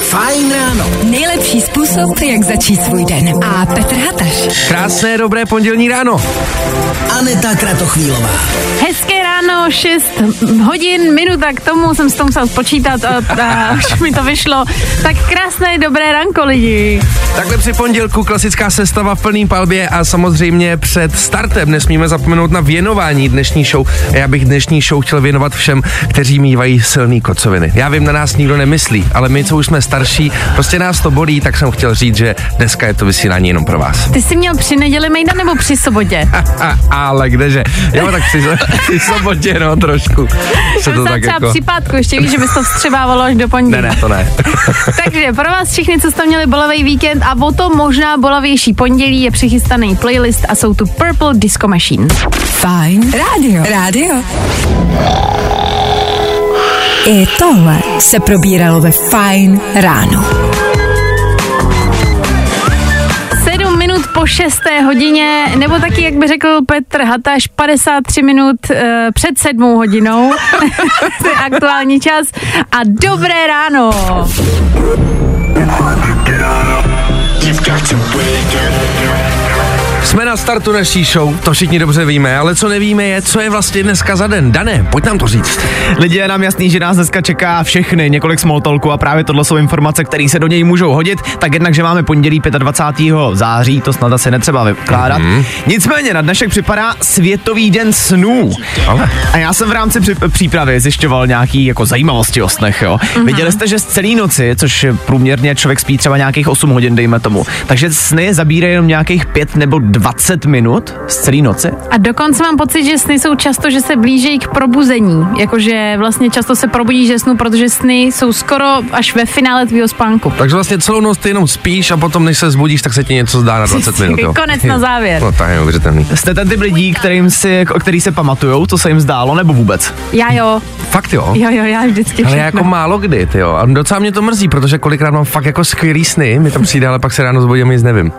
Fajn ráno. Nejlepší způsob, jak začít svůj den. A Petr Hataš. Krásné, dobré pondělní ráno. Aneta Kratochvílová. Hezké ráno, 6:01, k tomu jsem to musel spočítat a už mi to vyšlo. Tak krásné, dobré ránko, lidi. Takhle při pondělku klasická sestava v plný palbě a samozřejmě před startem nesmíme zapomenout na věnování dnešní show. Já bych dnešní show chtěl věnovat všem, kteří mívají silný kocoviny. Já vím, na nás nikdo nemyslí, ale my, co už jsme starší, prostě nás to bolí, tak jsem chtěl říct, že dneska je to vysílání jenom pro vás. Ty jsi měl při neděli mejda nebo při sobotě? Ale kdeže? Jo, tak při sobotě, no, trošku. Se to tak jako... při pátku, ještě víš, že bys to vstřebávalo až do pondělí. Ne, to ne. Takže pro vás všichni, co jste měli bolavý víkend a o to možná bolavější pondělí, je přichystaný playlist a jsou tu Purple Disco Machines. Fajn rádio. I tohle se probíralo ve Fajn ráno. 7:06, nebo taky, jak by řekl Petr Hataš, 53 minut před 7:00. To je aktuální čas. A dobré ráno. Jsme na startu naší show, to všichni dobře víme, ale co nevíme je, co je vlastně dneska za den. Dané, pojď nám to říct. Lidi, je nám jasný, že nás dneska čeká všechny několik small talků a právě tohle jsou informace, které se do něj můžou hodit. Tak jednak, že máme pondělí 25. září, to snad asi netřeba vykládat. Nicméně na dnešek připadá Světový den snů. A já jsem v rámci přípravy zjišťoval nějaký jako zajímavosti o snech, jo. Viděli jste, že z celé noci, což průměrně člověk spí třeba nějakých 8 hodin, dejme tomu. Takže sny zabírají jenom nějakých 5 nebo 20 minut z celé noci. A dokonce mám pocit, že sny jsou často, že se blížejí k probuzení. Jakože vlastně často se probudíš ze snu, protože sny jsou skoro až ve finále tvýho spánku. Takže vlastně celou noc ty jenom spíš a potom, než se zbudíš, tak se ti něco zdá na 20 minut. Jo. Konec na závěr. No, tak je uvěřitelný. Jste ten typ lidí, který se pamatujou, co se jim zdálo, nebo vůbec? Já jo. Fakt jo? Jo, já vždycky. Ale já jako málo kdy, jo. A docela mě to mrzí, protože kolikrát mám fakt jako skvělý sny, mi tam přijde, ale pak se ráno zbudím, nic nevím.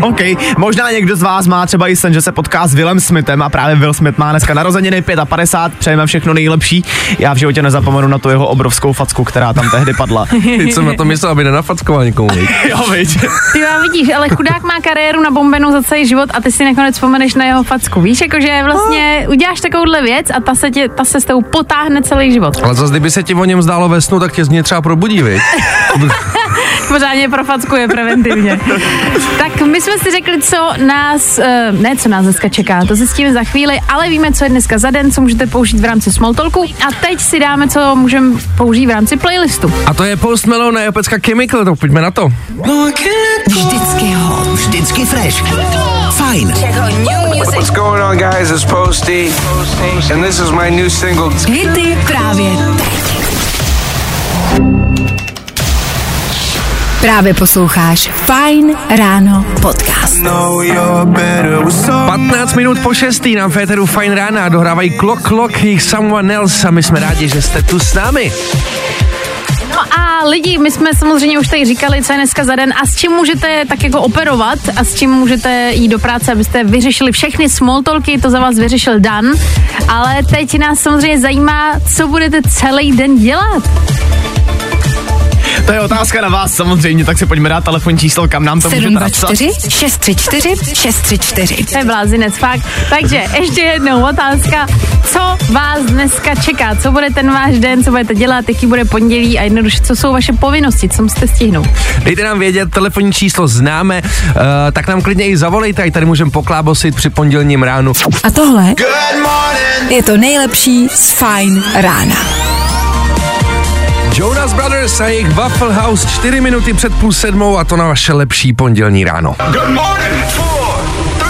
Okej, možná někdo z vás má třeba i sen, že se potká s Willem Smithem a právě Will Smith má dneska narozeniny 55, přejeme všechno nejlepší. Já v životě nezapomenu na tu jeho obrovskou facku, která tam tehdy padla. Teď jsem na to myslel, aby nenafackoval nikomu. Jo, viď. Ty vám vidíš, ale chudák má kariéru na bombenou za celý život a ty si nakonec vzpomeneš na jeho facku. Víš, jakože vlastně uděláš takovouhle věc a ta se s tou potáhne celý život. Ale zase, kdyby se ti o něm zdálo ve snu, tak tě z něj třeba probudí, viď? Pořádně profackuje preventivně. Tak my jsme si řekli, co nás dneska čeká, to zjistíme za chvíli, ale víme, co je dneska za den, co můžete použít v rámci smalltalku a teď si dáme, co můžeme použít v rámci playlistu. A to je Post Malone a Pecka Chemical, tak pojďme na to. Vždycky hot, vždycky fresh. Fajn. What's going on, guys? It's Posty and this is my new single. Hity právě teď. Právě posloucháš Fajn ráno podcast. 5:15 nám v éteru Fajn rána dohrávají Clock, jejich Someone Else a my jsme rádi, že jste tu s námi. No a lidi, my jsme samozřejmě už tady říkali, co je dneska za den a s čím můžete tak jako operovat a s čím můžete jít do práce, abyste vyřešili všechny smalltalky, to za vás vyřešil Dan, ale teď nás samozřejmě zajímá, co budete celý den dělat. To je otázka na vás samozřejmě, tak se pojďme dát telefonní číslo, kam nám to můžete napsat. 724 634 634. To je blázinec, fakt. Takže ještě jednou otázka, co vás dneska čeká, co bude ten váš den, co budete dělat, jaký bude pondělí a jednoduše, co jsou vaše povinnosti, co musíte stihnout. Dejte nám vědět, telefonní číslo známe, tak nám klidně i zavolejte, tady můžeme poklábosit při pondělním ránu. A tohle je to nejlepší z Fajn rána. Jonas Brothers a jejich Waffle House 6:45 a to na vaše lepší pondělní ráno. Good morning,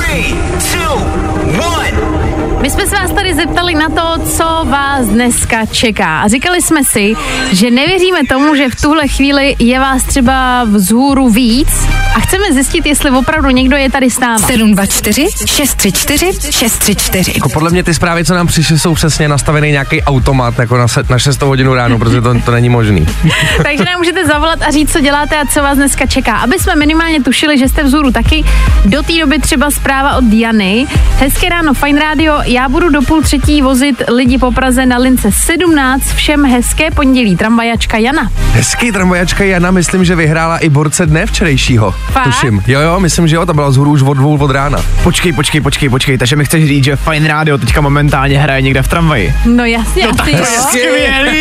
4, 3, 2, 1. My jsme se vás tady zeptali na to, co vás dneska čeká a říkali jsme si, že nevěříme tomu, že v tuhle chvíli je vás třeba vzhůru víc a chceme zjistit, jestli opravdu někdo je tady s námi. 724 634 634. Jako podle mě ty zprávy, co nám přišly, jsou přesně nastavený nějaký automat jako na 6 hodinu ráno, protože to není možný. Takže nám můžete zavolat a říct, co děláte a co vás dneska čeká. Aby jsme minimálně tušili, že jste vzhůru taky. Do té doby třeba zpráva od Diany. Hezké ráno, Fajn rádio. Já budu do 2:30 vozit lidi po Praze na lince 17. Všem hezké pondělí. Tramvajačka Jana. Hezký tramvajačka Jana, myslím, že vyhrála i borce dne včerejšího. Fakt? Tuším. Jo, myslím, že jo, ta byla vzhůru už od 2 od rána. Počkej, takže mi chceš říct, že Fajn Rádio teďka momentálně hraje někde v tramvaji. No jasně, no, asi jo.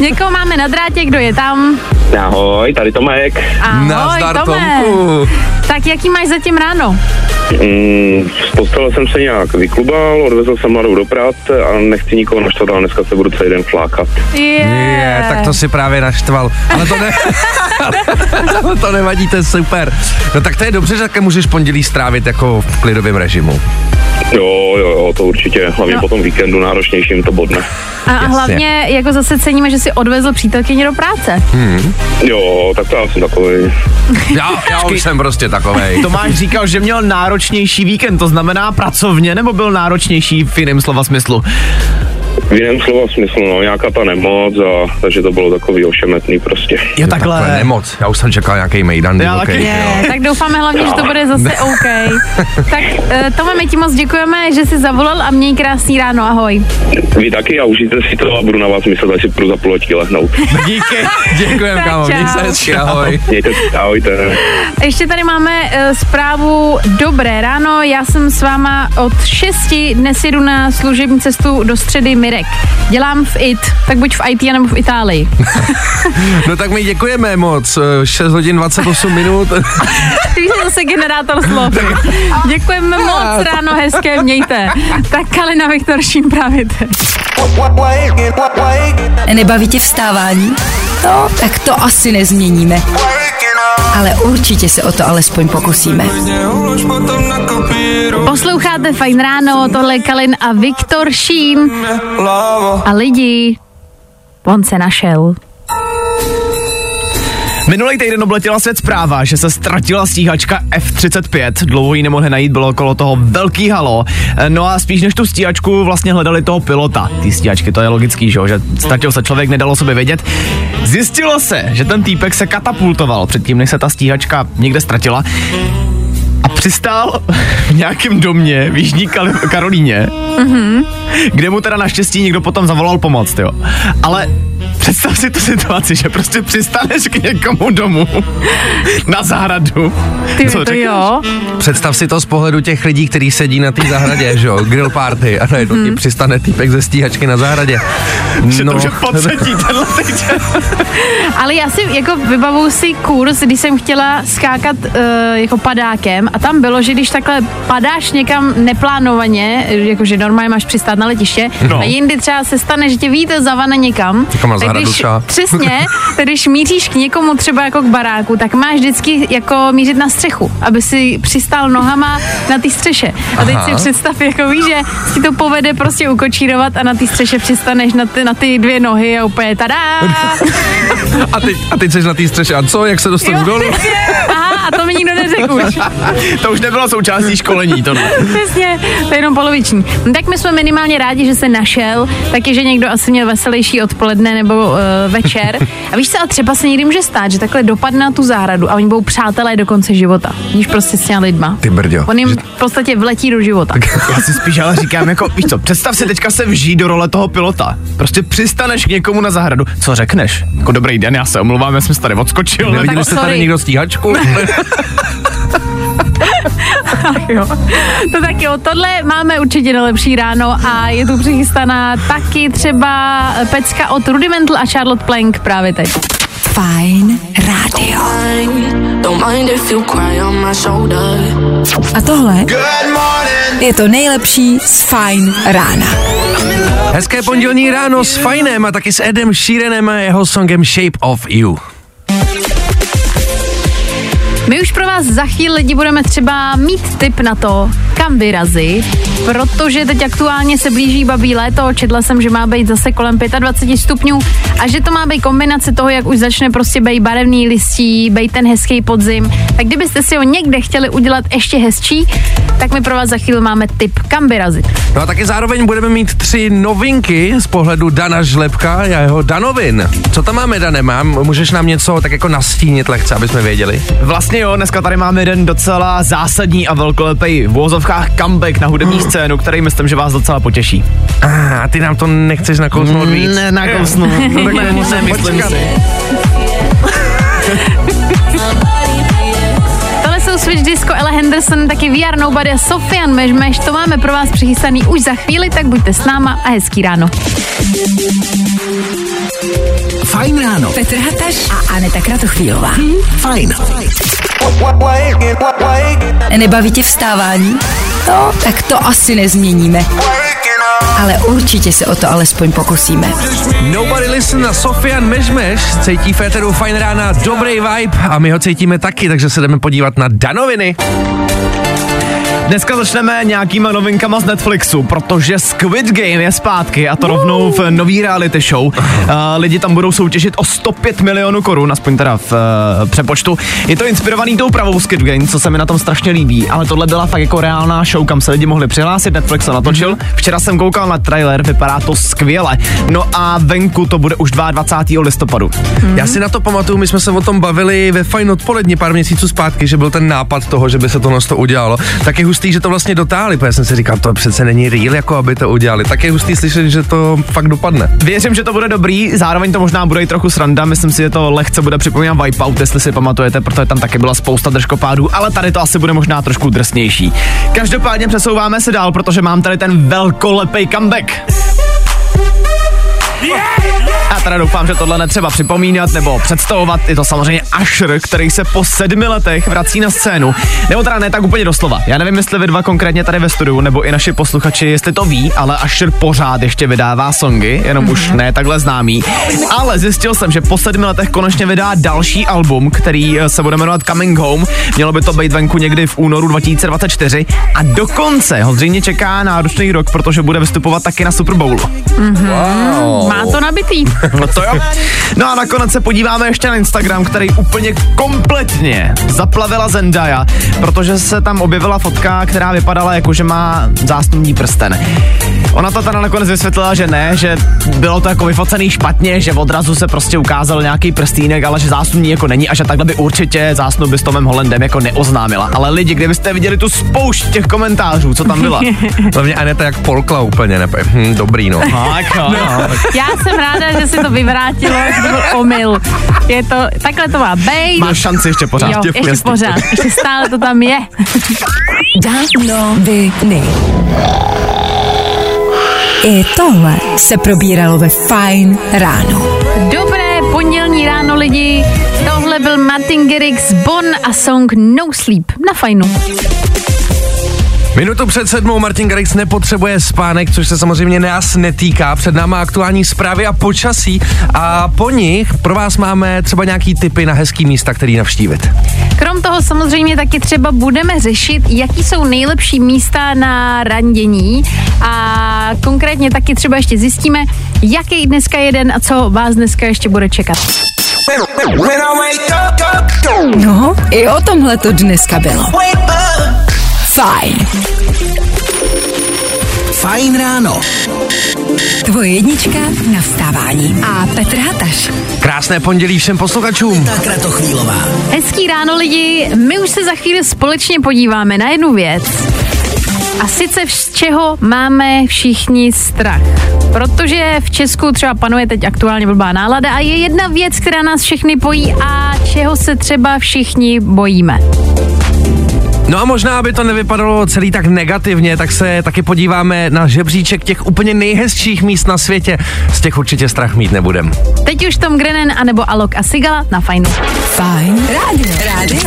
Někoho máme na drátě, kdo je tam? Ahoj, tady Tomek. Ahoj, nazdar, Tomku. Tak jaký máš zatím ráno? Z postele jsem se nějak vyklubal, odvezl jsem mladou do práce a nechci nikoho naštvat, ale dneska se budu celý den flákat. Tak to si právě naštval. Ale to, ne, to nevadí, to je super. No tak to je dobře, že také můžeš pondělí strávit jako v klidovém režimu. Jo, to určitě, hlavně po tom víkendu náročnějším to bodne. A hlavně jako zase ceníme, že si odvezl přítelkyni do práce. Jo, tak to já jsem takovej. Já už jsem prostě takovej. Tomáš říkal, že měl náročnější víkend, to znamená pracovně, nebo byl náročnější v jiném slova smyslu? V jiném slova smyslu, no, nějaká ta nemoc, takže to bylo takový ošemetný prostě. Jo, takhle nemoc, já už jsem čekal nějaký mejdan. Tak doufáme hlavně, že to bude zase OK. Tak Tome, my ti moc děkujeme, že jsi zavolal a měj krásný ráno, ahoj. Vy taky a užijte si to a budu na vás myslet, až si půjdu za půl hoďky lehnout. Díky, děkujeme, kámo, měj se hezky, ahoj. Ahojte. Ještě tady máme zprávu Dobré ráno, já jsem s váma od 6, dnes jedu na služební cestu do středy. Mirek, dělám v IT, tak buď v IT, nebo v Itálii. No tak my děkujeme moc, 6 hodin 28 minut. Ty jsi zase generátor slov. Děkujeme moc, ráno hezké, mějte. Tak Kalina Viktor Šín právě teď. Nebaví tě vstávání? No, tak to asi nezměníme. Ale určitě se o to alespoň pokusíme. Posloucháte Fajn ráno, tohle je Kalin a Viktor Šín. A lidi, on se našel. Minulej týden obletěla svět zpráva, že se ztratila stíhačka F-35, dlouho ji nemohli najít, bylo okolo toho velký halo, no a spíš než tu stíhačku vlastně hledali toho pilota, ty stíhačky, to je logický, že ztratil se člověk, nedalo sobě vědět. Zjistilo se, že ten týpek se katapultoval předtím, než se ta stíhačka někde ztratila a přistál v nějakém domě v Jižní Karolíně, kde mu teda naštěstí někdo potom zavolal pomoc, jo, ale... Představ si tu situaci, že prostě přistaneš k někomu domu na zahradu. Ty co, to říkáš? Jo. Představ si to z pohledu těch lidí, kteří sedí na té zahradě, že jo, grill party a najednou ti přistane týpek ze stíhačky na zahradě. Že to už je po třetí tenhle týden. Ale já si jako vybavuju si kurz, když jsem chtěla skákat jako padákem a tam bylo, že když takhle padáš někam neplánovaně, jakože normálně máš přistát na letiště a jindy třeba se stane, že tě víte zavane někam. Když míříš k někomu třeba jako k baráku, tak máš vždycky jako mířit na střechu, aby si přistál nohama na té střeše. A teď si představ, jako víš, že si to povede prostě ukočírovat a na té střeše přistaneš na ty dvě nohy a úplně tada. A teď jsi na té střeše a co, jak se dostanu dolů? Aha, a to mi nikdo neřekl už. To už nebylo součástí školení, to ne. Přesně, to je jenom poloviční. No, tak my jsme minimálně rádi, že se našel, taky, že někdo asi měl veselější odpoledne nebo večer. A víš co, a třeba se někdy může stát, že takhle dopadne na tu zahradu a oni budou přátelé do konce života. Víš, prostě s těma lidma. Ty brďo. On jim v podstatě vletí do života. Tak já si spíš ale říkám, jako, víš co, představ si teďka se vžít do role toho pilota. Prostě přistaneš k někomu na zahradu. Co řekneš? Jako dobrý den, já se omlouvám, já jsem se tady odskočil. Neviděli jste tady někdo stíhačku? Jo. No tak jo, tohle máme určitě nejlepší ráno a je tu přichystaná taky třeba pecka od Rudimental a Charlotte Plank právě teď. Fajn rádio. A tohle je to nejlepší z Fajn rána. Hezké pondělní ráno s Fajnem a taky s Edem Sheeranem a jeho songem Shape of You. My už pro vás za chvíli lidi budeme třeba mít tip na to, kam vyrazit, protože teď aktuálně se blíží babí léto, četla jsem, že má být zase kolem 25 stupňů a že to má být kombinace toho, jak už začne prostě být barevný listí, být ten hezký podzim, tak kdybyste si ho někde chtěli udělat ještě hezčí, tak my pro vás za chvíli máme tip, kam vyrazit. No a taky zároveň budeme mít 3 novinky z pohledu Dana Žlebka a jeho Danovin. Co tam máme, Dane? Můžeš nám něco tak jako nastínit lehce, aby jsme věděli? Vlastně jo, dneska tady máme jeden docela zásadní a velkolepý vůzov uvozovkách comeback na hudební scénu, který myslím, že vás docela potěší. A ty nám to nechceš nakousnout víc? Ne, nakousnu. No, tak nemyslím si. Switch Disco, Ella Henderson, taky VR Nobody a Sofian Mežmeš. To máme pro vás přichystaný už za chvíli, tak buďte s náma a hezký ráno. Fajn ráno. Petr Hataš a Aneta Kratochvílová. Fajn. Nebaví tě vstávání? No, tak to asi nezměníme. Ale určitě se o to alespoň pokusíme. Nobody Listen na Sofian Mežmeš cítí Féteru Fajn rána dobrý vibe a my ho cítíme taky, takže se jdeme podívat na danoviny. Dneska začneme nějakýma novinkama z Netflixu, protože Squid Game je zpátky a to rovnou v nový reality show. Lidi tam budou soutěžit o 105 milionů korun, aspoň teda v přepočtu. Je to inspirovaný tou pravou Squid Game, co se mi na tom strašně líbí, ale tohle byla fakt jako reálná show, kam se lidi mohli přihlásit, Netflix se natočil. Včera jsem koukal na trailer, vypadá to skvěle. No a venku to bude už 22. listopadu. Já si na to pamatuju, my jsme se o tom bavili ve Fajn odpoledni pár měsíců zpátky, že byl ten nápad toho, že by se to udělalo. Taky hustý, že to vlastně dotáhli, protože jsem si říkal, to přece není real, jako aby to udělali. Tak je hustý slyšet, že to fakt dopadne. Věřím, že to bude dobrý, zároveň to možná bude i trochu sranda, myslím si, že to lehce bude připomínat Wipeout, jestli si pamatujete, protože tam taky byla spousta držkopádů, ale tady to asi bude možná trošku drsnější. Každopádně přesouváme se dál, protože mám tady ten velkolepej comeback. A teda doufám, že tohle netřeba připomínat nebo představovat. Je to samozřejmě Usher, který se po 7 letech vrací na scénu. Nebo teda ne tak úplně doslova. Já nevím, jestli vy dva konkrétně tady ve studiu nebo i naši posluchači, jestli to ví, ale Usher pořád ještě vydává songy, jenom už ne takhle známý. Ale zjistil jsem, že po 7 letech konečně vydá další album, který se bude jmenovat Coming Home. Mělo by to být venku někdy v únoru 2024 a dokonce ho zřejmě čeká náročný rok, protože bude vystupovat taky na Super Bowlu. Wow. Má to nabitý. No to jo. No a nakonec se podíváme ještě na Instagram, který úplně kompletně zaplavila Zendaya, protože se tam objevila fotka, která vypadala jako, že má zásnubní prsten. Ona to teda nakonec vysvětlila, že ne, že bylo to jako vyfocený špatně, že odrazu se prostě ukázal nějaký prstýnek, ale že zásnubní jako není a že takhle by určitě zásnuby s Tomem Hollandem jako neoznámila. Ale lidi, kdybyste viděli tu spoušť těch komentářů, co tam byla. Hlavně Aneta jak polkla úplně, dobrý no. Já jsem ráda, že si to vyvrátilo, že to byl omyl. Je to, takhle to má bejt. Máš šanci ještě pořád. Jo, ještě pořád, ještě stále to tam je. Danoviny. I tohle se probíralo ve Fajn ráno. Dobré pondělní ráno lidi, tohle byl Martin Garrix, Bon a song No Sleep na Fajnu. Minutu před 7 Martin Garrix nepotřebuje spánek, což se samozřejmě nás netýká. Před náma aktuální zprávy a počasí a po nich pro vás máme třeba nějaký tipy na hezký místa, který navštívit. Krom toho samozřejmě taky třeba budeme řešit, jaký jsou nejlepší místa na randění a konkrétně taky třeba ještě zjistíme, jaký dneska je den a co vás dneska ještě bude čekat. No, i o tomhle to dneska bylo. Fajn. Fajn ráno. Tvoje jednička na vstávání. A Petr Hataš. Krásné pondělí všem posluchačům. Tak Kratochvílová. Hezký ráno lidi, my už se za chvíli společně podíváme na jednu věc. A sice z čeho máme všichni strach. Protože v Česku třeba panuje teď aktuálně blbá nálada a je jedna věc, která nás všechny bojí a čeho se třeba všichni bojíme. No a možná, aby to nevypadalo celý tak negativně, tak se taky podíváme na žebříček těch úplně nejhezčích míst na světě. Z těch určitě strach mít nebudem. Teď už Tom Grennan anebo Alok a Sigala na Fajnu. Fajn rádio.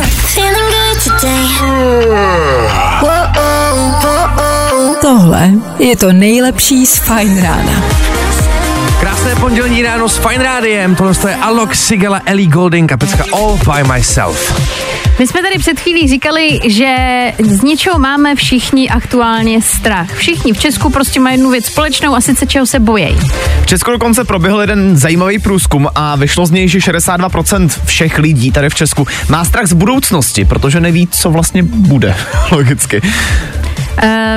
Tohle je to nejlepší z Fajn rána. Krásné pondělní ráno s Fajn rádiem. Tohle je Alok, Sigala, Ellie Golding a pecka All by Myself. My jsme tady před chvílí říkali, že z něčeho máme všichni aktuálně strach. Všichni v Česku prostě mají jednu věc společnou a sice čeho se bojí. V Česku dokonce proběhl jeden zajímavý průzkum a vyšlo z něj, že 62% všech lidí tady v Česku má strach z budoucnosti, protože neví, co vlastně bude, logicky.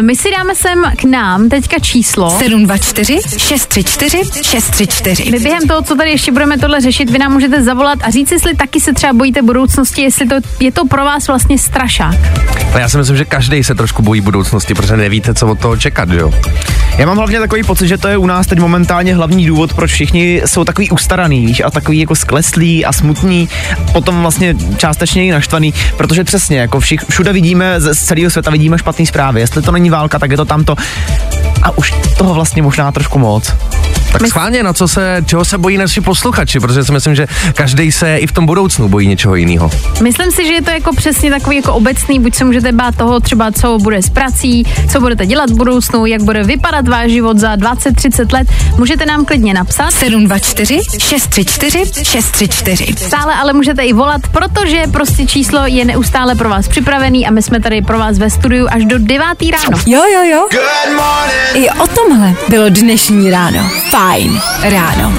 My si dáme sem k nám teďka číslo 724 634 634. My během toho, co tady ještě budeme tohle řešit, vy nám můžete zavolat a říct, jestli taky se třeba bojíte budoucnosti, jestli to je to pro vás vlastně strašák. Já si myslím, že každý se trošku bojí budoucnosti, protože nevíte, co od toho čekat, jo. Já mám hlavně takový pocit, že to je u nás teď momentálně hlavní důvod, proč všichni jsou takový ustaraný, víš, a takový jako skleslí a smutní, potom vlastně částečně i naštvaný, protože přesně jako všude vidíme, z celého světa vidíme špatné zprávy. Jestli to není válka, tak je to tamto. A už toho vlastně možná trošku moc. Tak schválně, na co se, čeho se bojí naši posluchači, protože si myslím, že každý se i v tom budoucnu bojí něčeho jiného. Myslím si, že je to jako přesně takový jako obecný, buď se můžete bát toho třeba, co bude s prací, co budete dělat v budoucnu, jak bude vypadat váš život za 20-30 let. Můžete nám klidně napsat 724 634 634. Stále ale můžete i volat, protože prostě číslo je neustále pro vás připravený a my jsme tady pro vás ve studiu až do 9. ráno. Jo. Good morning. I o tomhle bylo dnešní ráno. Fajn ráno.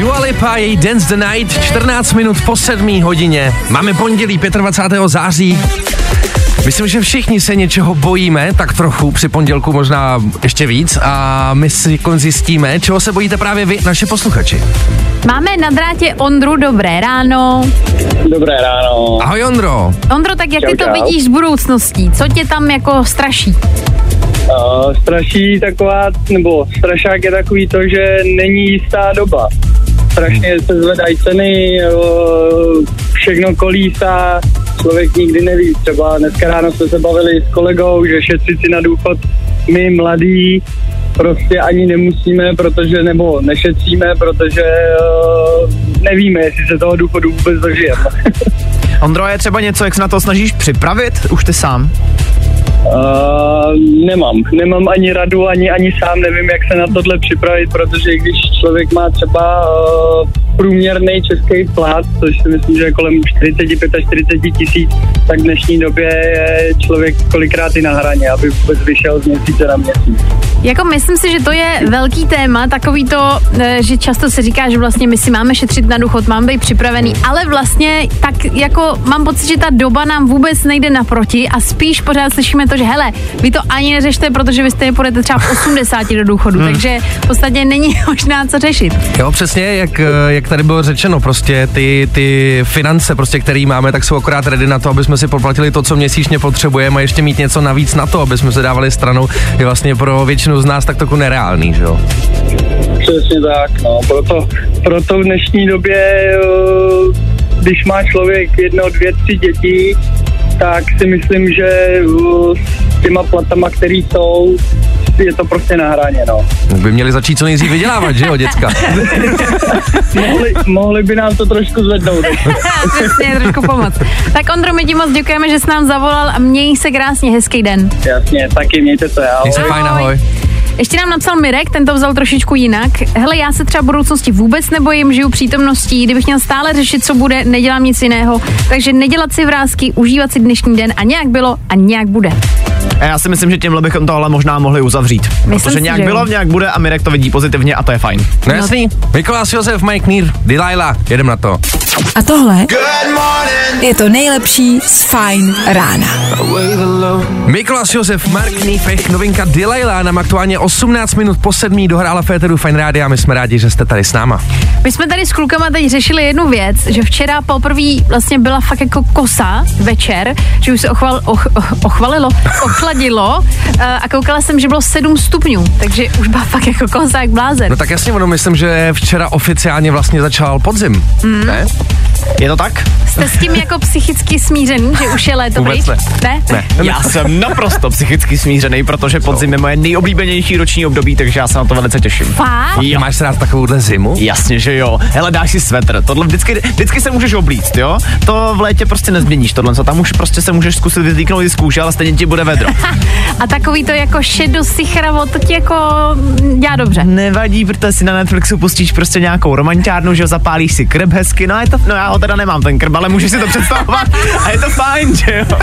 Dua Lipa, její Dance the Night, 14 minut po 7 hodině. Máme pondělí 25. září. Myslím, že všichni se něčeho bojíme, tak trochu, při pondělku možná ještě víc, a my si zjistíme, čeho se bojíte právě vy, naši posluchači. Máme na drátě Ondru, dobré ráno. Dobré ráno. Ahoj Ondro. Ondro, tak jak ty to vidíš z budoucností, co tě tam jako straší? Straší taková, nebo strašák je takový to, že není jistá doba. Strašně se zvedají ceny, všechno kolísá, člověk nikdy neví. Třeba dneska ráno jsme se bavili s kolegou, že šetřit si na důchod my mladí prostě ani nemusíme, protože nebo nešetříme, protože nevíme, jestli se toho důchodu vůbec dožijeme. Ondro, je třeba něco, jak se na to snažíš připravit? Už ty sám? Nemám ani radu, ani sám nevím, jak se na tohle připravit, protože když člověk má třeba průměrný český plat, což si myslím, že je kolem 40-45 tisíc, tak v dnešní době je člověk kolikrát i na hraně, aby vůbec vyšel z měsíce na měsíc. Jako myslím si, že to je velký téma, takový to, že často se říká, že vlastně my si máme šetřit na důchod, máme být připravený, ale vlastně tak jako mám pocit, že ta doba nám vůbec nejde naproti a spíš pořád slyšíme to, že hele, vy to ani neřešte, protože vy stejně půjdete třeba v 80 do důchodu, takže v podstatě není možná co řešit. Jo, přesně, jak tady bylo řečeno, prostě ty finance, prostě, které máme, tak jsou akorát ready na to, aby jsme si proplatili to, co měsíčně potřebujeme, a ještě mít něco navíc na to, aby jsme se dávali stranou, je vlastně pro většinu z nás tak trochu nereálný, že jo? Přesně tak, no, proto v dnešní době, když má člověk 1, 2, 3 děti, tak si myslím, že s těma platama, který jsou, je to prostě na hraně, no. By měli začít co nejdřív vydělávat, že jo, děcka? mohli by nám to trošku zvednout. Přesně, trošku pomoct. Tak Ondro, my ti moc děkujeme, že jsi nám zavolal, a měj se krásně, hezký den. Jasně, taky mějte se, ahoj. Měj se fajn, ahoj. Ještě nám napsal Mirek, ten to vzal trošičku jinak. Hele, já se třeba budoucnosti vůbec nebojím, žiju přítomností, kdybych měl stále řešit, co bude, nedělám nic jiného. Takže nedělat si vrásky, užívat si dnešní den, a nějak bylo a nějak bude. A já si myslím, že tímhle bychom tohle možná mohli uzavřít. Protože nějak bylo, nějak bude, a Mirek to vidí pozitivně a to je fajn. No jasný. Mikolas Josef, Mike Neer, Delilah, jedem na to. A tohle je to nejlepší z Fajn rána. Mikolas Josef, Mark Neer, novinka Delilah, nám aktuálně 18 minut po 7 dohrála Féteru Fajn rádia a my jsme rádi, že jste tady s náma. My jsme tady s klukama teď řešili jednu věc, že včera poprvé vlastně byla fakt jako kosa večer, že už se ochladilo a koukala jsem, že bylo 7 stupňů, takže už byla fakt jako kosa jak blázen. No tak jasně, ono myslím, že včera oficiálně vlastně začal podzim, ne? Je to tak? Jste s tím jako psychicky smířený, že už je léto pryč? Ne. Já jsem naprosto psychicky smířený, protože podzim je moje nejoblíbenější roční období, takže já se na to velice těším. Fakt? Jo. Máš rád takovouhle zimu? Jasně, že jo. Hele, dáš si svetr. Tohle vždycky se můžeš oblíct, jo? To v létě prostě nezměníš tohle, co tam už prostě se můžeš zkusit vyzlíknout i z kůže, ale stejně ti bude vedro. A takový to jako šedo sichravo, to ti jako dělá dobře. Nevadí, protože si na Netflixu pustíš prostě nějakou romantiárnu, že jo, zapálíš si krb hezky, no a je to, no já ho teda nemám, ten krb, ale můžu si to představovat a je to fajn, že jo?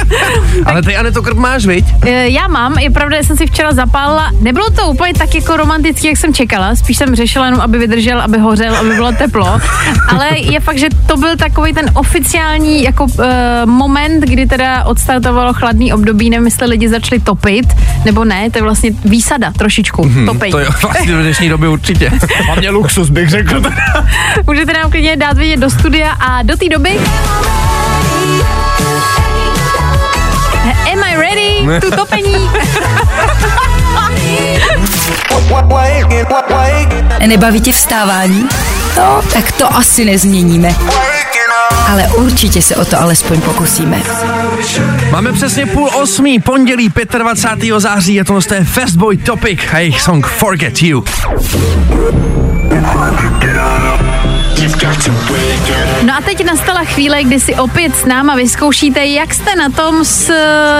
Ale ty, Aneto, krb máš, viď? Já mám, je pravda, že jsem si včera zapálila, nebylo to úplně tak jako romantický, jak jsem čekala, spíš jsem řešila jenom, aby vydržel, aby hořel, aby bylo teplo, ale je fakt, že to byl takový ten oficiální jako moment, kdy teda odstartovalo chladný období, nevím, jestli lidi začali topit, nebo ne, to je vlastně výsada trošičku, topení. To je vlastně v dnešní době určitě. Hlavně luxus, bych řekl. Můžete nám klidně dát vědět do studia a do té doby... Am I ready? Tu topení. Nebaví tě vstávání? No, tak to asi nezměníme. Ale určitě se o to alespoň pokusíme. Máme přesně 7:30, pondělí 25. září, je to Fast Boy Topic a jejich song Forget You. No a teď nastala chvíle, kdy si opět s náma vyzkoušíte, jak jste na tom s,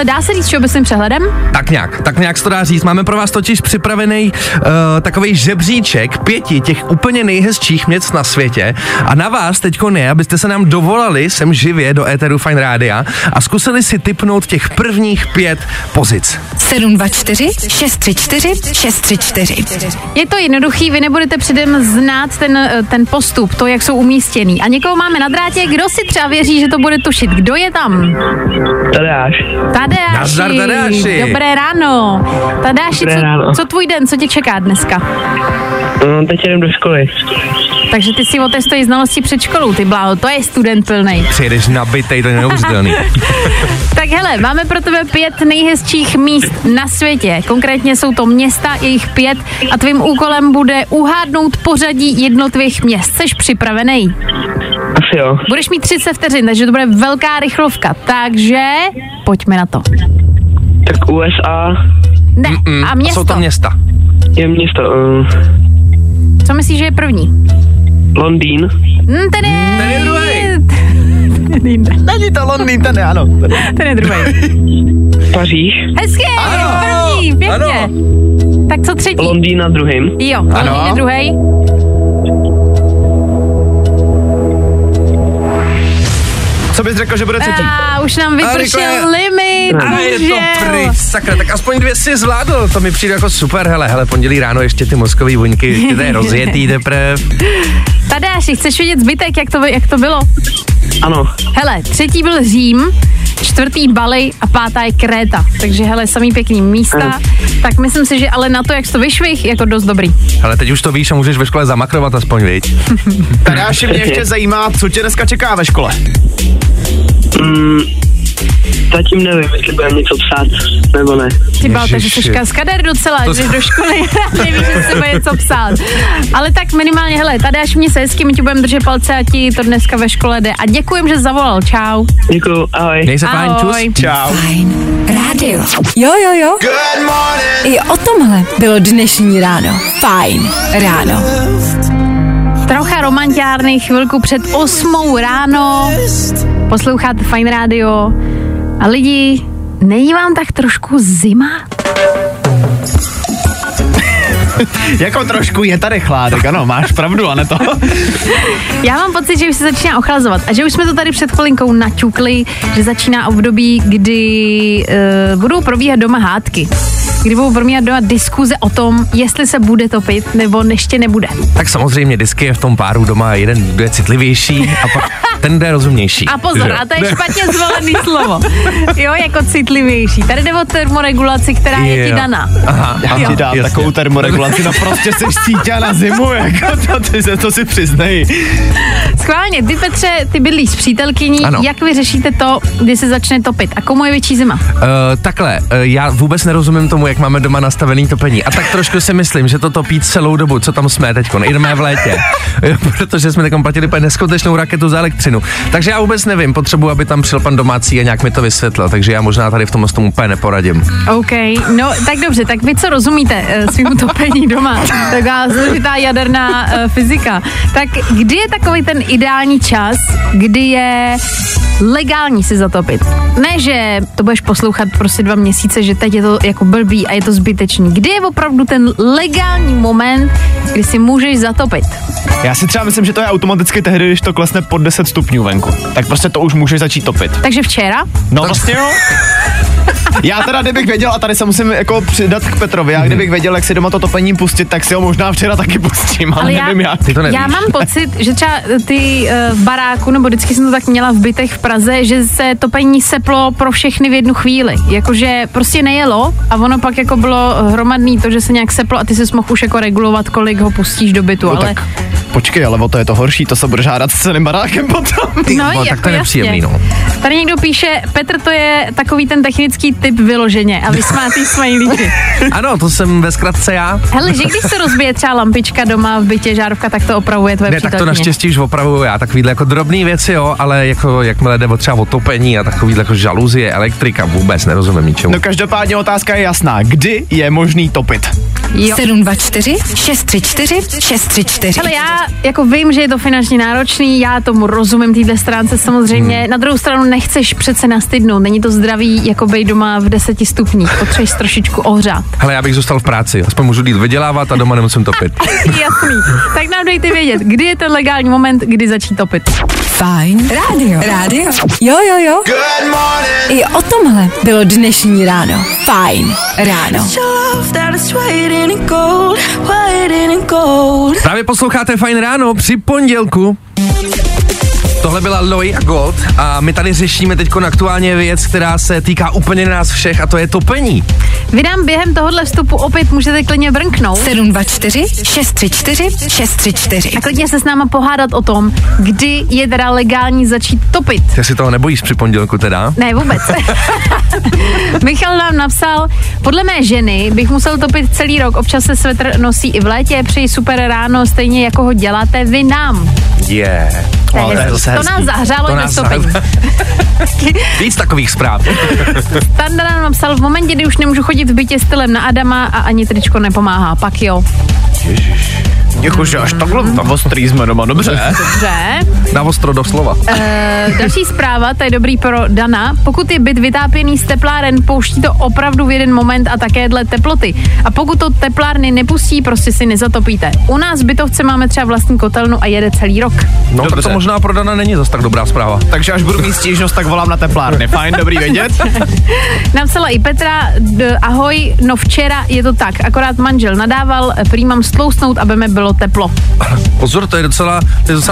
dá se říct, všeobecným přehledem? Tak nějak se to dá říct. Máme pro vás totiž připravený takovej žebříček 5 těch úplně nejhezčích měst na světě a na vás teďko ne, abyste se nám dovolali sem živě do éteru Fajn Rádia a zkusili si tipnout těch prvních 5 pozic. 724 634 634. Je to jednoduchý, vy nebudete předem znát ten postup, to, jak jsou umístěný. A někoho máme na drátě, kdo si třeba věří, že to bude tušit. Kdo je tam? Tadeáši. Nazdar, Tadeáši. Dobré ráno. Tadeáši, co tvůj den, co tě čeká dneska? No, teď jdem do školy. Takže ty si otestují znalosti před školou, ty bláho, to je student plnej. Přijedeš nabitej, to je neuvěřitelný. Tak hele, máme pro tebe 5 nejhezčích míst na světě. Konkrétně jsou to města, jejich 5 a tvým úkolem bude uhádnout pořadí jednotlivých měst. Jseš připravený? Asi jo. Budeš mít 30 vteřin, takže to bude velká rychlovka. Takže pojďme na to. Tak USA. Ne, a město. A jsou to města. Je město. Co myslíš, že je první? Londýn. Ten je druhý. Není to Londýn, ten je, ano. Ten je druhý. Paříž. Hezky, první, pěkně. Ano. Tak co třetí? Londýn na druhým. Jo, Londýn je druhý. Co bys řekl, že bude třetí? Už nám vypršel limit. A je to pryč, sakra, tak aspoň 2 si zvládl, to mi přijde jako super, hele, pondělí ráno ještě ty mozkový buňky, ještě to je rozjetý teprv. Tadeáši, chceš vidět zbytek, jak to bylo? Ano. Hele, 3. byl Řím, 4. Bali a 5. je Kréta, takže hele, samý pěkný místa, tak myslím si, že ale na to, jak to vyšvih, jako dost dobrý. Hele, teď už to víš a můžeš ve škole zamakrovat aspoň, viď? Tadeáši, mě ještě zajímá, co tě dneska čeká ve škole. Zatím nevím, jestli budeme něco psát, nebo ne. Ty Balta, že jsi kaskader docela, že do školy nevíš, jestli bude něco psát. Ale tak minimálně, hele, tady až mě se hezky, my ti budeme držet palce a ti to dneska ve škole jde. A děkujem, že zavolal, čau. Děkuju, ahoj. Měj se fajn, čus. Čau. Fajn rádio. Jo. Good morning. I o tomhle bylo dnešní ráno. Fajn ráno. Trocha romantiárnej, chvilku před 8 ráno. Posloucháte Fajn rádio. A lidi, není vám tak trošku zima? Jako trošku je tady chládek, ano, máš pravdu, Aneto. Já mám pocit, že už se začíná ochlazovat a že už jsme to tady před chvilinkou naťukli, že začíná období, kdy budou probíhat doma hádky. Kdy budou probíhat doma diskuze o tom, jestli se bude topit nebo ještě nebude. Tak samozřejmě disky je v tom páru doma, jeden je citlivější a pak ten je rozumnější. A pozor, a to je špatně zvolený slovo. Jo, jako citlivější. Tady jde o termoregulaci, která je ti daná. Aha, ti dá takovou termoregulaci, no prostě seš cítila na zimu, jako to si přiznej. Schválně, ty Petře, ty bydlíš s přítelkyní, ano. Jak vy řešíte to, kdy se začne topit? A komu je větší zima? Takhle, já vůbec nerozumím tomu, jak máme doma nastavený topení. A tak trošku si myslím, že to topí celou dobu, co tam jsme teďko, nejdeme v létě. Protože jsme teďko platili neskutečnou raketu za elektřinu. Takže já vůbec nevím, potřebuji, aby tam přišel pan domácí a nějak mi to vysvětlil, takže já možná tady v tom úplně neporadím. OK, no tak dobře, tak vy co rozumíte svým topení doma? Taková složitá jaderná fyzika. Tak kdy je takový ten ideální čas, kdy je legální si zatopit. Ne, že to budeš poslouchat prostě 2 měsíce, že teď je to jako blbý a je to zbytečný. Kdy je opravdu ten legální moment, kdy si můžeš zatopit? Já si třeba myslím, že to je automaticky tehdy, když to klesne pod 10 stupňů venku. Tak prostě to už můžeš začít topit. Takže včera? No prostě jo. Já teda, kdybych věděl, a tady se musím jako přidat k Petrovi, já kdybych věděl, jak si doma to topení pustit, tak si ho možná včera taky pustím, ale nevím já. Ty to nevíš. Já mám pocit, že třeba ty v baráku, nebo vždycky jsem to tak měla v bytech v Praze, že se topení seplo pro všechny v jednu chvíli. Jakože prostě nejelo a ono pak jako bylo hromadný to, že se nějak seplo a ty si mohl už jako regulovat, kolik ho pustíš do bytu, no, ale... Tak. Počkej, ale o to je to horší, to se bude žádat s celým barákem potom. Ty, no, tak to je nepříjemný, no. Tady někdo píše, Petr to je takový ten technický typ vyloženě a vysmátý smajlíky. Ano, to jsem ve zkratce já. Hele, že když se rozbije třeba lampička doma v bytě, žárovka, tak to opravuje tvoje přítelkyně. Ne, tak to naštěstí už opravuju já, takovýhle jako drobný věci, jo, ale jako jakmile jde třeba o topení a takovýhle jako žaluzie, elektrika, vůbec nerozumím ničemu. No každopádně otázka je jasná, kdy je možný topit? 724 634 634. Hele, já jako vím, že je to finančně náročný, já tomu rozumím téhle stránce samozřejmě. Na druhou stranu nechceš přece nastydnout, není to zdravý jako bej doma v 10 stupních, potřebuješ trošičku ohřát. Hele, já bych zůstal v práci, aspoň můžu díl vydělávat a doma nemusím topit. Jasný, tak nám dejte vědět, kdy je ten legální moment, kdy začít topit. Fajn rádio. Rádio. Jo, jo, jo. Good morning. I o tomhle bylo dnešní ráno. Fajn ráno. Právě posloucháte Fajn ráno při pondělku. Tohle byla Loi a Gold a my tady řešíme teďko aktuálně věc, která se týká úplně nás všech, a to je topení. Vy nám během tohohle vstupu opět můžete klidně brnknout. 724 634 634. A klidně se s náma pohádat o tom, kdy je teda legální začít topit. Ty si toho nebojíš při pondělku teda? Ne, vůbec. Michal nám napsal, podle mé ženy bych musel topit celý rok, občas se svetr nosí i v létě, přeji super ráno, stejně jako ho děláte vy nám. To nás zahřálo na topení. Víc takových zpráv. Tanda nám napsal, v momentě, kdy už nemůžu chodit v bytě stylem na Adama a ani tričko nepomáhá, pak jo. Ježiš. Děkuji, až takhle ostrý jsme doma, dobře. Dobře. Na ostro doslova. Další zpráva, to je dobrý pro Dana. Pokud je byt vytápěný z tepláren, pouští to opravdu v jeden moment a také dle teploty. A pokud to teplárny nepustí, prostě si nezatopíte. U nás v bytovce máme třeba vlastní kotelnu a jede celý rok. No, dobře. Tak to možná pro Dana není zas tak dobrá zpráva. Takže až budu mít stížnost, tak volám na teplárny. Fajn, dobrý vědět. Napsala i Petra, ahoj, no včera je to tak. Akorát manžel nadával, přijímám stloustnout, aby mě bylo teplo. Pozor, to je docela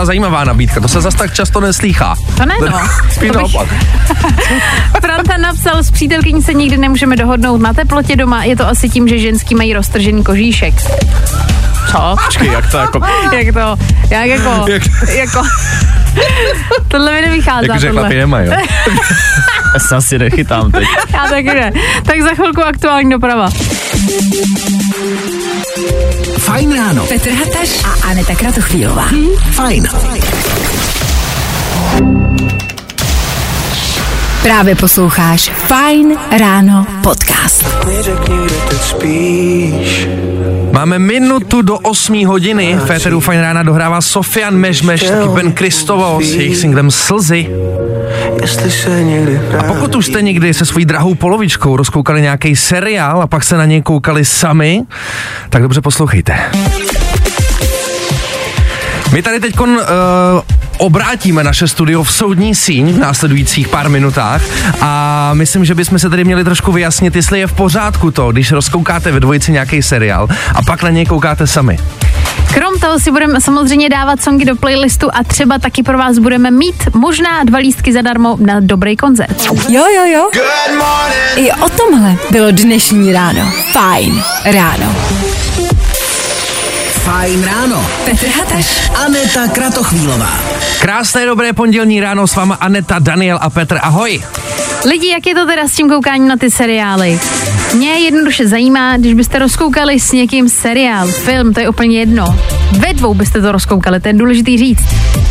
zajímavá nabídka, to se zas tak často neslýchá. To ne, no. Spíš naopak. Franta napsal, s přítelkyní se nikdy nemůžeme dohodnout na teplotě doma, je to asi tím, že ženský mají roztržený kožíšek. Co? Počkej, jak to jako... Jak to... Tohle mi nevychází. Jakože chlapi nemají, jo? Já se asi nechytám teď. Já taky ne. Tak za chvilku aktuální doprava. Fajn ráno. Petr Hataš a Aneta Kratochvílová. Fajn. Právě posloucháš Fajn ráno podcast. Máme 7:55. Féteru Fajn rána dohrává Sofian Mežmeš, taky Ben Christovo s jejich singlem Slzy. A pokud už jste někdy se svojí drahou polovičkou rozkoukali nějaký seriál a pak se na něj koukali sami, tak dobře poslouchejte. My tady teďkon obrátíme naše studio v soudní síň v následujících pár minutách a myslím, že bychom se tady měli trošku vyjasnit, jestli je v pořádku to, když rozkoukáte ve dvojici nějaký seriál a pak na něj koukáte sami. Krom toho si budeme samozřejmě dávat songy do playlistu a třeba taky pro vás budeme mít možná 2 lístky zadarmo na dobrý koncert. Jo, jo, jo. Good morning. I o tomhle bylo dnešní ráno. Fajn ráno. Fajn ráno. Petr Hataš. Aneta Kratochvílová. Krásné dobré pondělní ráno, s váma Aneta, Daniel a Petr. Ahoj. Lidi, jak je to teda s tím koukáním na ty seriály? Mě jednoduše zajímá, když byste rozkoukali s někým seriál, film, to je úplně jedno. Ve dvou byste to rozkoukali, to je důležitý říct.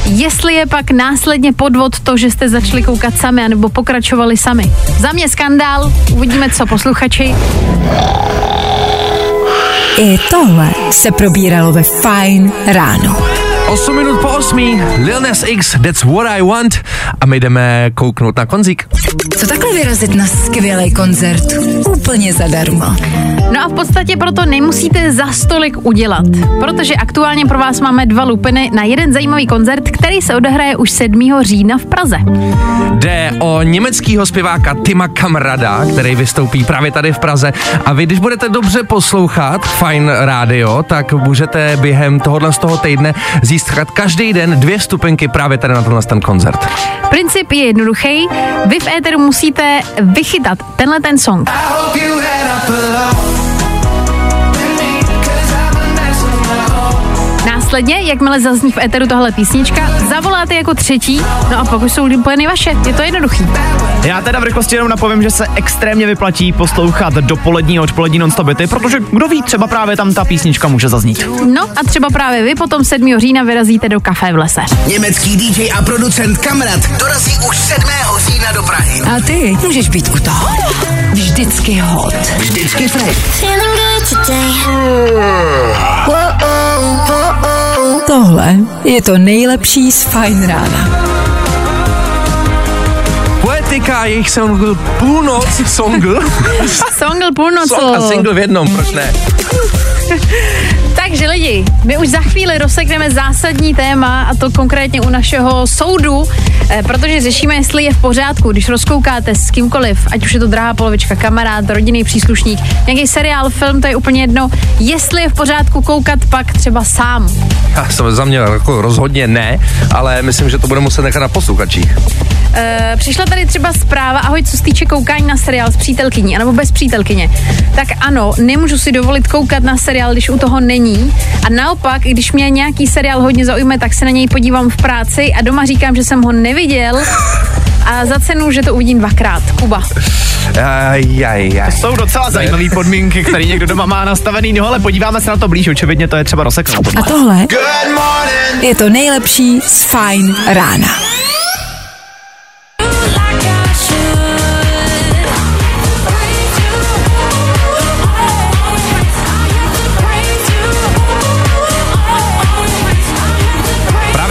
Jestli je pak následně podvod to, že jste začali koukat sami, anebo pokračovali sami. Za mě skandál, uvidíme co posluchači. I tohle se probíralo ve Fajn ráno. 8 minut po 8. Lil Nas X, That's What I Want. A my jdeme kouknout na konzík. Co takhle vyrazit na skvělý koncert? Úplně zadarmo. No a v podstatě proto nemusíte za stolik udělat. Protože aktuálně pro vás máme dva lupiny na jeden zajímavý koncert, který se odehraje už 7. října v Praze. Jde o německýho zpěváka Tima Kamrada, který vystoupí právě tady v Praze. A vy, když budete dobře poslouchat Fajn Rádio, tak můžete během tohohle z toho týdne získat každý den 2 vstupenky právě tady na ten koncert. Princip je jednoduchý. Vy v éteru musíte vychytat tenhle ten song. Následně, jakmile zazní v éteru tohle písnička, zavoláte jako třetí, no a pokud jsou lípojeny vaše, je to jednoduchý. Já teda v rychlosti jenom napovím, že se extrémně vyplatí poslouchat dopolední a odpolední non-stop hity, protože kdo ví, třeba právě tam ta písnička může zaznít. No a třeba právě vy potom 7. října vyrazíte do Kafe v lese. Německý DJ a producent Kamrad dorazí už 7. října do Prahy. A ty můžeš být u toho. Vždycky hot. Vždycky fresh. Tohle je to nejlepší z Fajn rána. Poetika jejich songl půlnoc, songl. Songl půlnoc. Song a single v jednom, proč ne? Takže lidi, my už za chvíli rozsekneme zásadní téma, a to konkrétně u našeho soudu, protože řešíme, jestli je v pořádku, když rozkoukáte s kýmkoliv, ať už je to drahá polovička, kamarád, rodinný příslušník, nějaký seriál, film, to je úplně jedno, jestli je v pořádku koukat pak třeba sám. Já jsem za mě jako rozhodně ne, ale myslím, že to bude muset nechat na posluchačích. Přišla tady třeba zpráva, ahoj, co se týče koukání na seriál s přítelkyní, anebo bez přítelkyně. Tak ano, nemůžu si dovolit koukat na seriál, když u toho není. A naopak, když mě nějaký seriál hodně zaujme, tak se na něj podívám v práci a doma říkám, že jsem ho neviděl a za cenu, že to uvidím 2krát. Kuba. To jsou docela zajímavé podmínky, které někdo doma má nastavený, no ale podíváme se na to blíž, očividně to je třeba rozseknout. A tohle je to nejlepší z Fajn rána.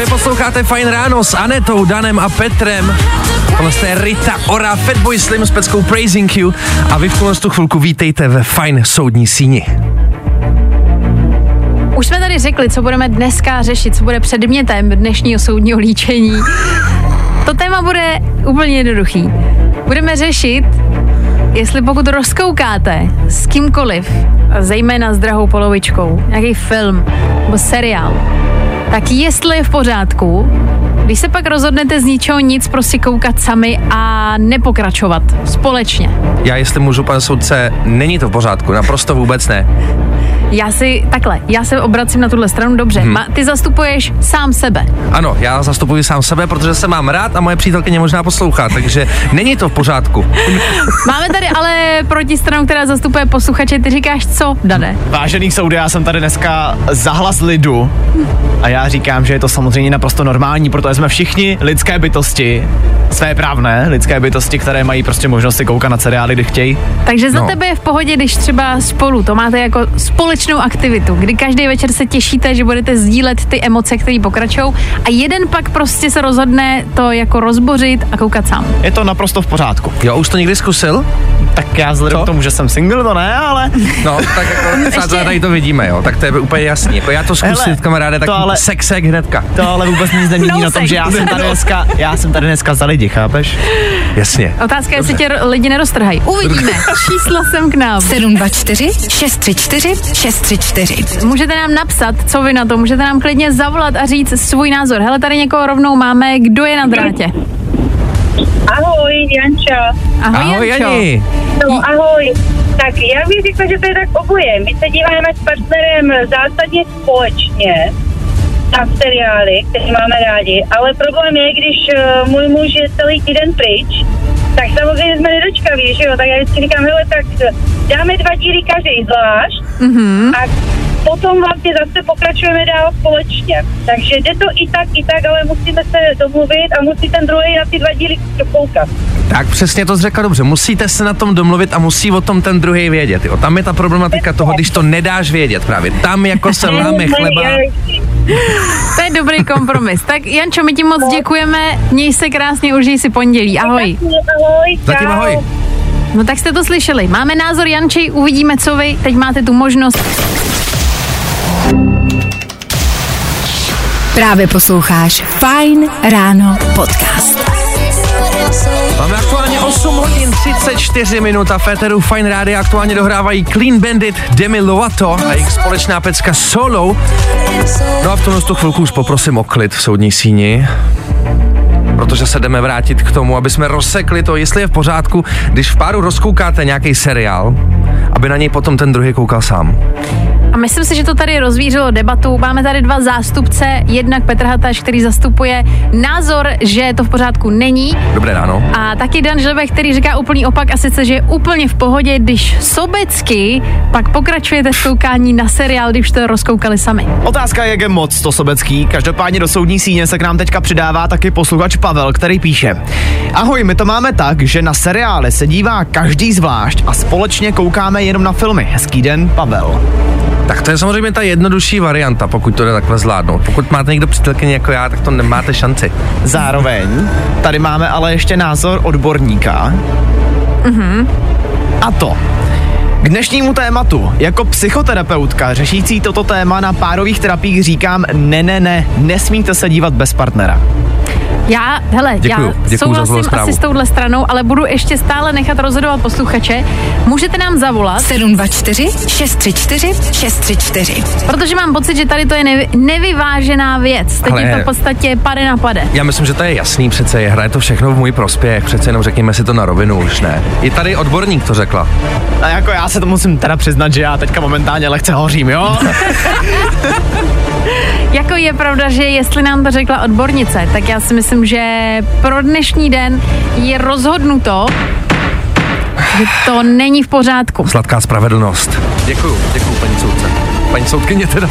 Posloucháte Fajn ráno s Anetou, Danem a Petrem. Tohle je Rita Ora, Fatboy Slim s peckou Praising You. A vy v tuhle chvilku vítejte ve Fajn soudní síni. Už jsme tady řekli, co budeme dneska řešit, co bude předmětem dnešního soudního líčení. To téma bude úplně jednoduchý. Budeme řešit, jestli pokud rozkoukáte s kýmkoliv, zejména s drahou polovičkou, nějaký film nebo seriál, tak jestli je v pořádku, když se pak rozhodnete z ničeho nic prostě koukat sami a nepokračovat společně. Já jestli můžu, pane soudce, není to v pořádku, naprosto vůbec ne. Já se obracím na tuhle stranu, dobře. Ty zastupuješ sám sebe. Ano, já zastupuji sám sebe, protože se mám rád a moje přítelkyně možná poslouchá, takže není to v pořádku. Máme tady ale protistranu, která zastupuje posluchače, ty říkáš co, Dane? Vážený soude, já jsem tady dneska za hlas lidu a já říkám, že je to samozřejmě naprosto normální, protože jsme všichni lidské bytosti, svéprávné lidské bytosti, které mají prostě možnost si koukat na seriály, kdy chtějí. Takže za tebe je v pohodě, když třeba spolu to máte jako společnou aktivitu, kdy každý večer se těšíte, že budete sdílet ty emoce, které pokračujou, a jeden pak prostě se rozhodne to jako rozbořit a koukat sám. Je to naprosto v pořádku. Jo, už to někdy zkusil? Tak já vzhledem k tomu, že jsem single, to ne, ale... No, tak jako tady to vidíme, jo, tak to je úplně jasný. Jako já to zkusit, kamaráde, tak ale... sexek hnedka. To ale vůbec nic nemění na tom, že já jsem tady dneska za lidi, chápeš? Jasně. Otázka je, jestli tě lidi neroztrhají. Uvidíme. Čísla jsem k nám. 724 634 634. Můžete nám napsat, co vy na to, můžete nám klidně zavolat a říct svůj názor. Hele, tady někoho rovnou máme, kdo je na drátě? Ahoj, Janča. Ahoj, Jani. No, ahoj. Tak já bych řekla, že to je tak oboje. My se díváme s partnerem zásadně společně na seriály, které máme rádi, ale problém je, když můj muž je celý týden pryč, tak samozřejmě jsme nedočkaví, že jo, tak já vždycky říkám, hele, tak dáme 2 díly každý zvlášť a potom vlastně zase pokračujeme dál společně. Takže jde to i tak, ale musíme se domluvit a musí ten druhý na ty 2 díly koukat. Tak přesně to řekla dobře, musíte se na tom domluvit a musí o tom ten druhý vědět, jo, tam je ta problematika toho, když to nedáš vědět právě, tam jako se láme chleba. To je dobrý kompromis. Tak Jančo, my ti moc děkujeme, měj se krásně, užij si pondělí, ahoj. Ahoj. Zatím ahoj. No tak jste to slyšeli, máme názor Janči, uvidíme co vy, teď máte tu možnost. Právě posloucháš Fajn ráno podcast. Máme aktuálně 8:34 a v éteru Fajn Rádia aktuálně dohrávají Clean Bandit, Demi Lovato a jejich společná pecka Solo. No a v tomhle chvilku už poprosím o klid v soudní síni, protože se jdeme vrátit k tomu, aby jsme rozsekli to, jestli je v pořádku, když v páru rozkoukáte nějaký seriál, aby na něj potom ten druhý koukal sám. A myslím si, že to tady rozvířilo debatu. Máme tady dva zástupce, jednak Petr Hataš, který zastupuje názor, že to v pořádku není. Dobré ráno. A taky Dan Žlebek, který říká úplný opak, a sice, že je úplně v pohodě, když sobecky pak pokračujete v koukání na seriál, když to rozkoukali sami. Otázka je, jak je moc to sobecký. Každopádně do soudní síně se k nám teďka přidává taky posluchač Pavel, který píše: ahoj, my to máme tak, že na seriály se dívá každý zvlášť a společně koukáme jenom na filmy. Hezký den, Pavel. Tak to je samozřejmě ta jednodušší varianta, pokud to jde takhle zvládnout. Pokud máte někdo přítelkyni jako já, tak to nemáte šanci. Zároveň tady máme ale ještě názor odborníka. Mhm. A to k dnešnímu tématu. Jako psychoterapeutka řešící toto téma na párových terapiích říkám ne, nesmíte se dívat bez partnera. Já souhlasím asi s touhle stranou, ale budu ještě stále nechat rozhodovat posluchače. Můžete nám zavolat 724 634 634. Protože mám pocit, že tady to je nevyvážená věc. Teď je to v podstatě pade na pade. Já myslím, že to je jasný, přece je, hraje to všechno v můj prospěch, přece jenom řekněme si to na rovinu, už ne. I tady odborník to řekla. A jako já se to musím teda přiznat, že já teďka momentálně lehce hořím, jo? Jako je pravda, že jestli nám to řekla odbornice, tak já si myslím, že pro dnešní den je rozhodnuto, že to není v pořádku. Sladká spravedlnost. Děkuju, paní soudce. Paní soudkyně teda.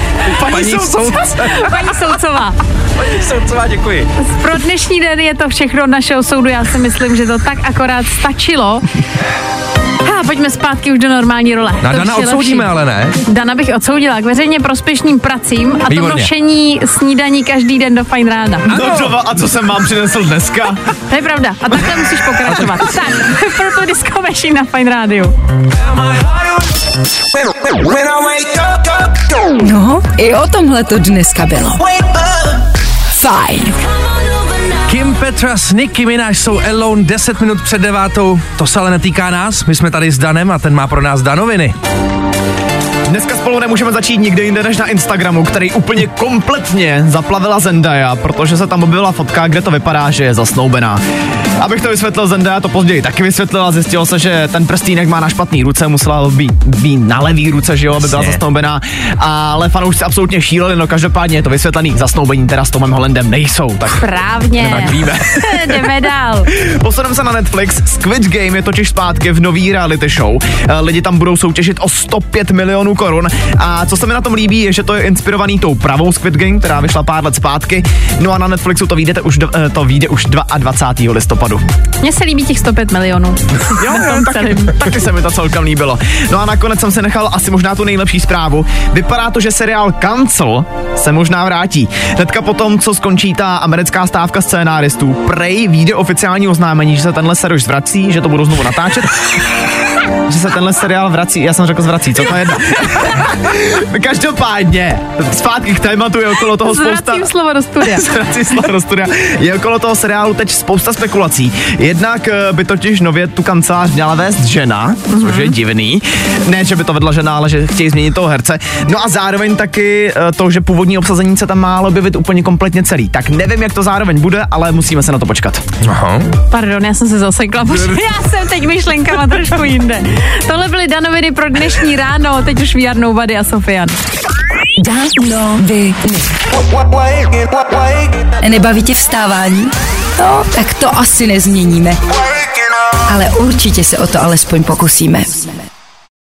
Paní soudcová. Paní soudcová, děkuji. Pro dnešní den je to všechno od našeho soudu. Já si myslím, že to tak akorát stačilo. Pojďme zpátky už do normální role. Na Dana odsoudíme, ale ne? Dana bych odsoudila k veřejně prospěšným pracím a to nošení snídaní každý den do Fajn rána. No, a co jsem vám přinesl dneska? To je pravda. A takhle musíš pokračovat. Tak, Purple Disco Machines na Fajn rádiu. No, i o tomhle to dneska bylo. Fajn. Kim Petra s Nicki Minaj jsou Alone 10 minut před 9. To se ale netýká nás, my jsme tady s Danem a ten má pro nás danoviny. Dneska spolu nemůžeme začít nikde jinde než na Instagramu, který úplně kompletně zaplavila Zendaya, protože se tam objevila fotka, kde to vypadá, že je zasnoubená. Abych to vysvětlil, Zendaya to později taky vysvětlila, zjistilo se, že ten prstínek má na špatný ruce, musela být na levý ruce, že jo, aby byla zasnoubená, ale fanoušci absolutně šíleli, no každopádně je to vysvětlený, zasnoubení teda s Tomem Hollandem nejsou. Tak správně, tak víme. Jdeme dál. Posuneme se na Netflix, Squid Game je totiž zpátky v nový reality show, lidi tam budou soutěžit o 105 milionů korun. A co se mi na tom líbí, je, že to je inspirovaný tou pravou Squid Game, která vyšla pár let zpátky. No a na Netflixu to vyjde už 22. listopadu. Mně se líbí těch 105 milionů. Taky se mi to celkem líbilo. No a nakonec jsem se nechal asi možná tu nejlepší zprávu. Vypadá to, že seriál Cancel se možná vrátí. Hnedka potom, co skončí ta americká stávka scénáristů, prej vyjde oficiální oznámení, že se tenhle seriál vrací, že to budou znovu natáčet. Že se tenhle seriál vrací. Já jsem řekl zvrací, co to je? Každopádně, zpátky k tématu je okolo toho Zvracím slovo do studia. Je okolo toho seriálu teď spousta spekulací. Jednak by totiž nově tu kancelář měla vést žena, což je divný. Ne, že by to vedla žena, ale že chtějí změnit toho herce. No a zároveň taky to, že původní obsazení se tam má objevit úplně kompletně celý. Tak nevím, jak to zároveň bude, ale musíme se na to počkat. Aha. Pardon, já jsem se zasekla, protože já jsem teď myšlenkama trošku jinde. Tohle byly danoviny pro dnešní ráno, teď už VR Nobody a Sofian. Danoviny. Nebaví tě vstávání? No, tak to asi nezměníme. Ale určitě se o to alespoň pokusíme.